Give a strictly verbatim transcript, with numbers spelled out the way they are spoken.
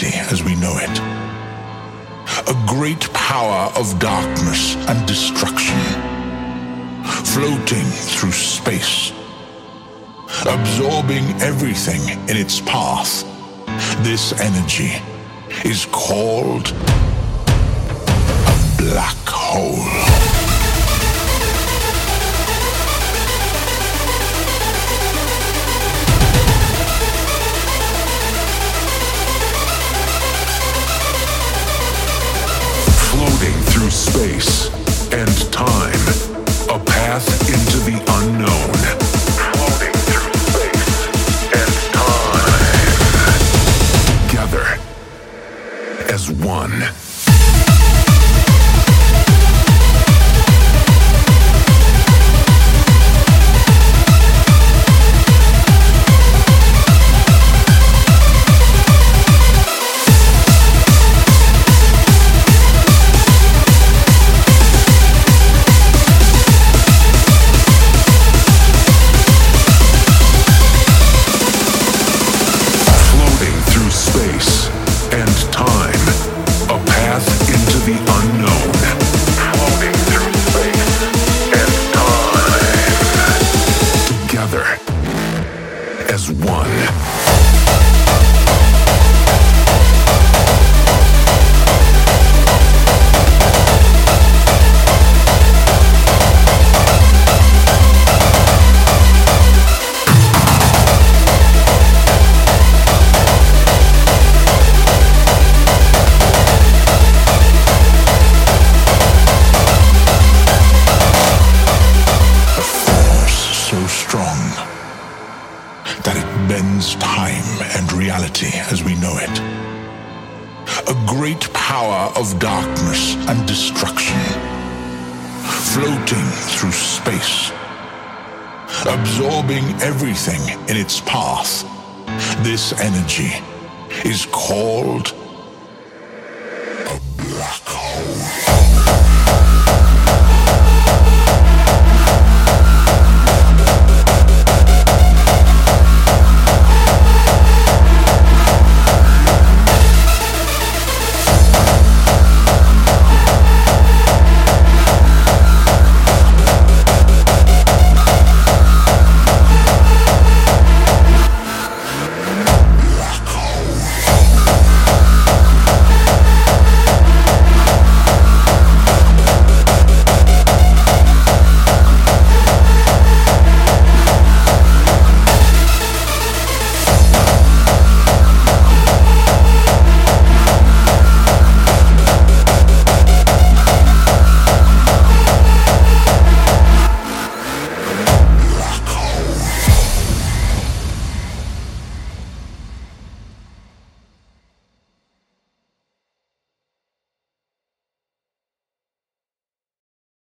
humanity as we know it. A great power of darkness and destruction, floating through space, absorbing everything in its path. This energy is called a black hole. Through space and time, a path into the unknown. Floating through space and time, together as one. Everything in its path. This energy is called